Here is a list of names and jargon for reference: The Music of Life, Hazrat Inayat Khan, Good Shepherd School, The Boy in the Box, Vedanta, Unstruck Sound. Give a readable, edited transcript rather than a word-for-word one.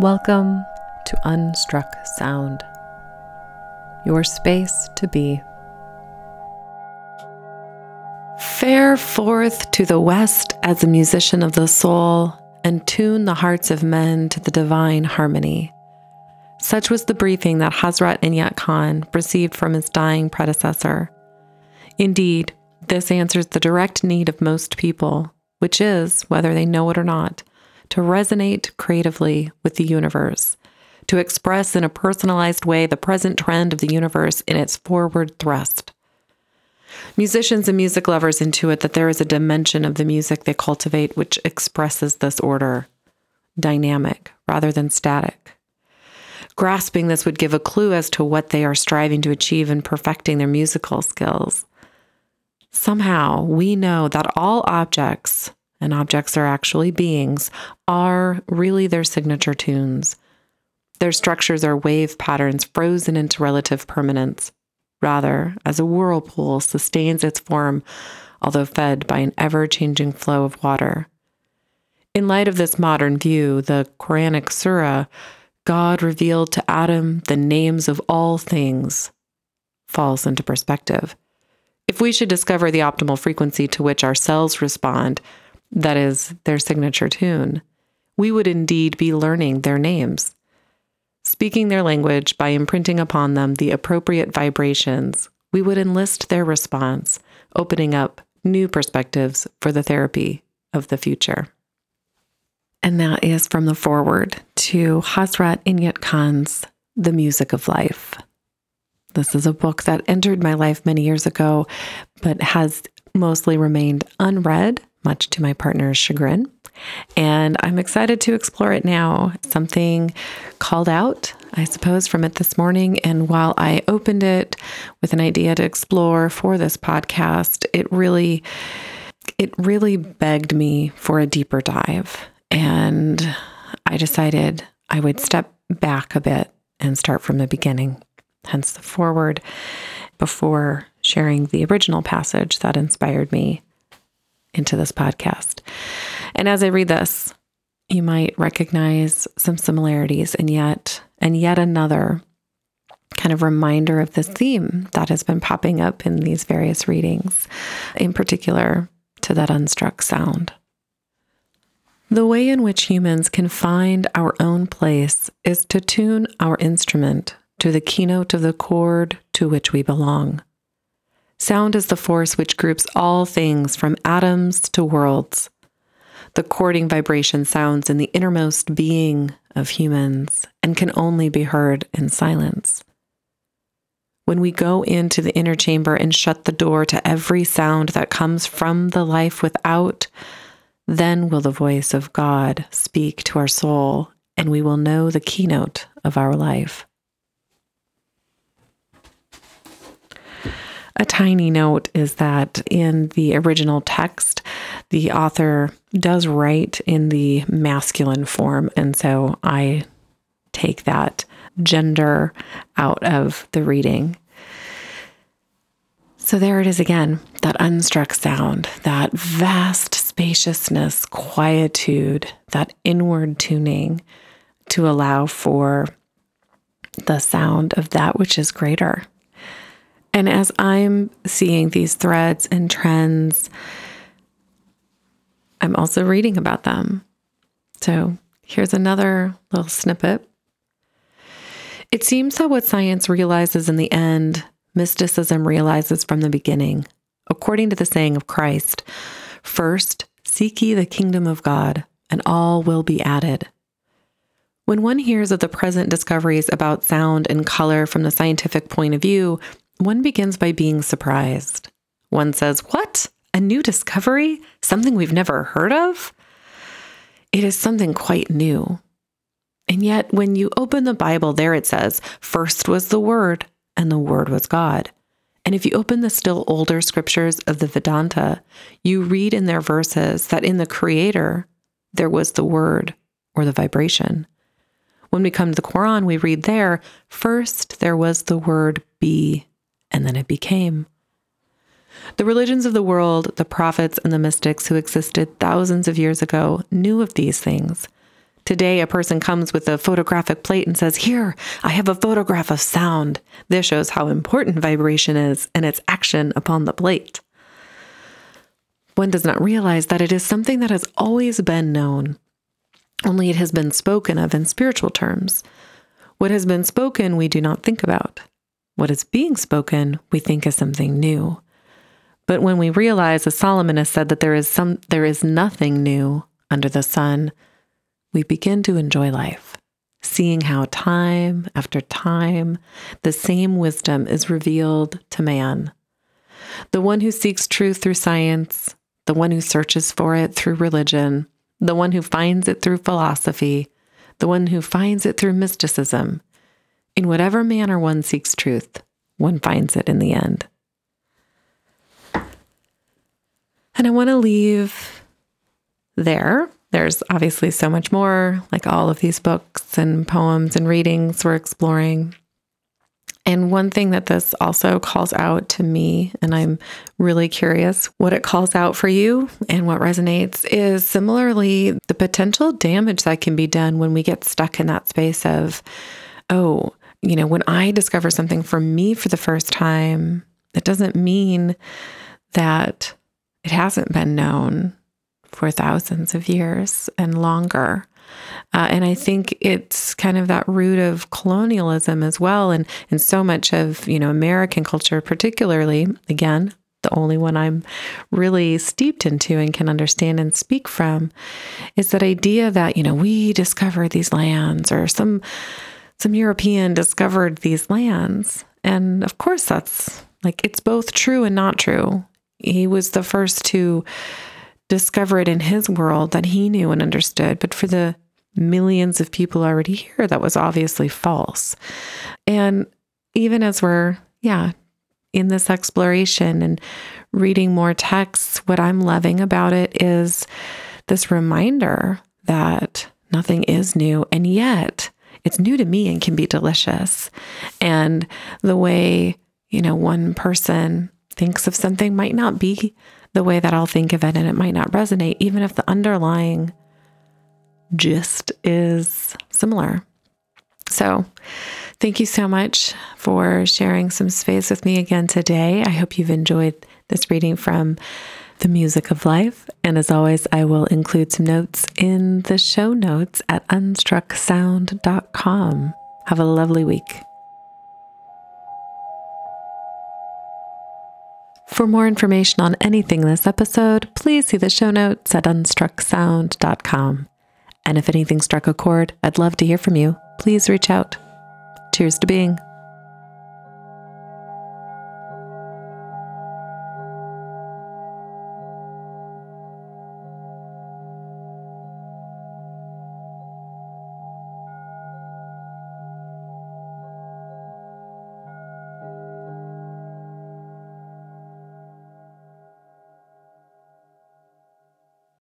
Welcome to Unstruck Sound, your space to be. Fare forth to the west as a musician of the soul, and tune the hearts of men to the divine harmony. Such was the briefing that Hazrat Inayat Khan received from his dying predecessor. Indeed, this answers the direct need of most people, which is, whether they know it or not, to resonate creatively with the universe, to express in a personalized way the present trend of the universe in its forward thrust. Musicians and music lovers intuit that there is a dimension of the music they cultivate which expresses this order, dynamic rather than static. Grasping this would give a clue as to what they are striving to achieve in perfecting their musical skills. Somehow, we know that all objects, and objects are actually beings, are really their signature tunes. Their structures are wave patterns frozen into relative permanence. Rather, as a whirlpool sustains its form, although fed by an ever-changing flow of water. In light of this modern view, the Quranic surah, God revealed to Adam the names of all things, falls into perspective. If we should discover the optimal frequency to which our cells respond, that is, their signature tune, we would indeed be learning their names, speaking their language by imprinting upon them the appropriate vibrations. We would enlist their response, opening up new perspectives for the therapy of the future. And that is from the foreword to Hazrat Inayat Khan's The Music of Life. This is a book that entered my life many years ago, but has mostly remained unread, much to my partner's chagrin. And I'm excited to explore it now. Something called out, I suppose, from it this morning. And while I opened it with an idea to explore for this podcast, it really begged me for a deeper dive. And I decided I would step back a bit and start from the beginning, hence the foreword, before sharing the original passage that inspired me into this podcast. And as I read this, you might recognize some similarities and yet another kind of reminder of this theme that has been popping up in these various readings, in particular to that unstruck sound. The way in which humans can find our own place is to tune our instrument to the keynote of the chord to which we belong. Sound is the force which groups all things from atoms to worlds. The chording vibration sounds in the innermost being of humans and can only be heard in silence. When we go into the inner chamber and shut the door to every sound that comes from the life without, then will the voice of God speak to our soul, and we will know the keynote of our life. A tiny note is that in the original text, the author does write in the masculine form, and so I take that gender out of the reading. So there it is again, that unstruck sound, that vast spaciousness, quietude, that inward tuning to allow for the sound of that which is greater. And as I'm seeing these threads and trends, I'm also reading about them. So here's another little snippet. It seems that what science realizes in the end, mysticism realizes from the beginning. According to the saying of Christ, first, seek ye the kingdom of God, and all will be added. When one hears of the present discoveries about sound and color from the scientific point of view, one begins by being surprised. One says, "What? A new discovery? Something we've never heard of?" It is something quite new. And yet, when you open the Bible, there it says, "First was the Word, and the Word was God." And if you open the still older scriptures of the Vedanta, you read in their verses that in the Creator, there was the Word, or the vibration. When we come to the Quran, we read there, "First there was the word be, and then it became." The religions of the world, the prophets and the mystics who existed thousands of years ago, knew of these things. Today, a person comes with a photographic plate and says, here, I have a photograph of sound. This shows how important vibration is and its action upon the plate. One does not realize that it is something that has always been known, only it has been spoken of in spiritual terms. What has been spoken, we do not think about. What is being spoken, we think is something new. But when we realize, as Solomon has said, that there is nothing new under the sun, we begin to enjoy life, seeing how time after time, the same wisdom is revealed to man. The one who seeks truth through science, the one who searches for it through religion, the one who finds it through philosophy, the one who finds it through mysticism. In whatever manner one seeks truth, one finds it in the end. And I want to leave there. There's obviously so much more, like all of these books and poems and readings we're exploring. And one thing that this also calls out to me, and I'm really curious what it calls out for you and what resonates, is similarly the potential damage that can be done when we get stuck in that space of, oh, you know, when I discover something for me for the first time, it doesn't mean that it hasn't been known for thousands of years and longer. And I think it's kind of that root of colonialism as well. And so much of, you know, American culture, particularly, again, the only one I'm really steeped into and can understand and speak from, is that idea that, you know, we discovered these lands, or some European discovered these lands. And of course, that's like, it's both true and not true. He was the first to discover it in his world that he knew and understood. But for the millions of people already here, that was obviously false. And even as we're, in this exploration and reading more texts, what I'm loving about it is this reminder that nothing is new. And yet it's new to me and can be delicious. And the way, you know, one person thinks of something might not be the way that I'll think of it, and it might not resonate, even if the underlying gist is similar. So thank you so much for sharing some space with me again today. I hope you've enjoyed this reading from The Music of Life. And as always, I will include some notes in the show notes at unstrucksound.com. Have a lovely week. For more information on anything in this episode, please see the show notes at unstrucksound.com. And if anything struck a chord, I'd love to hear from you. Please reach out. Cheers to being.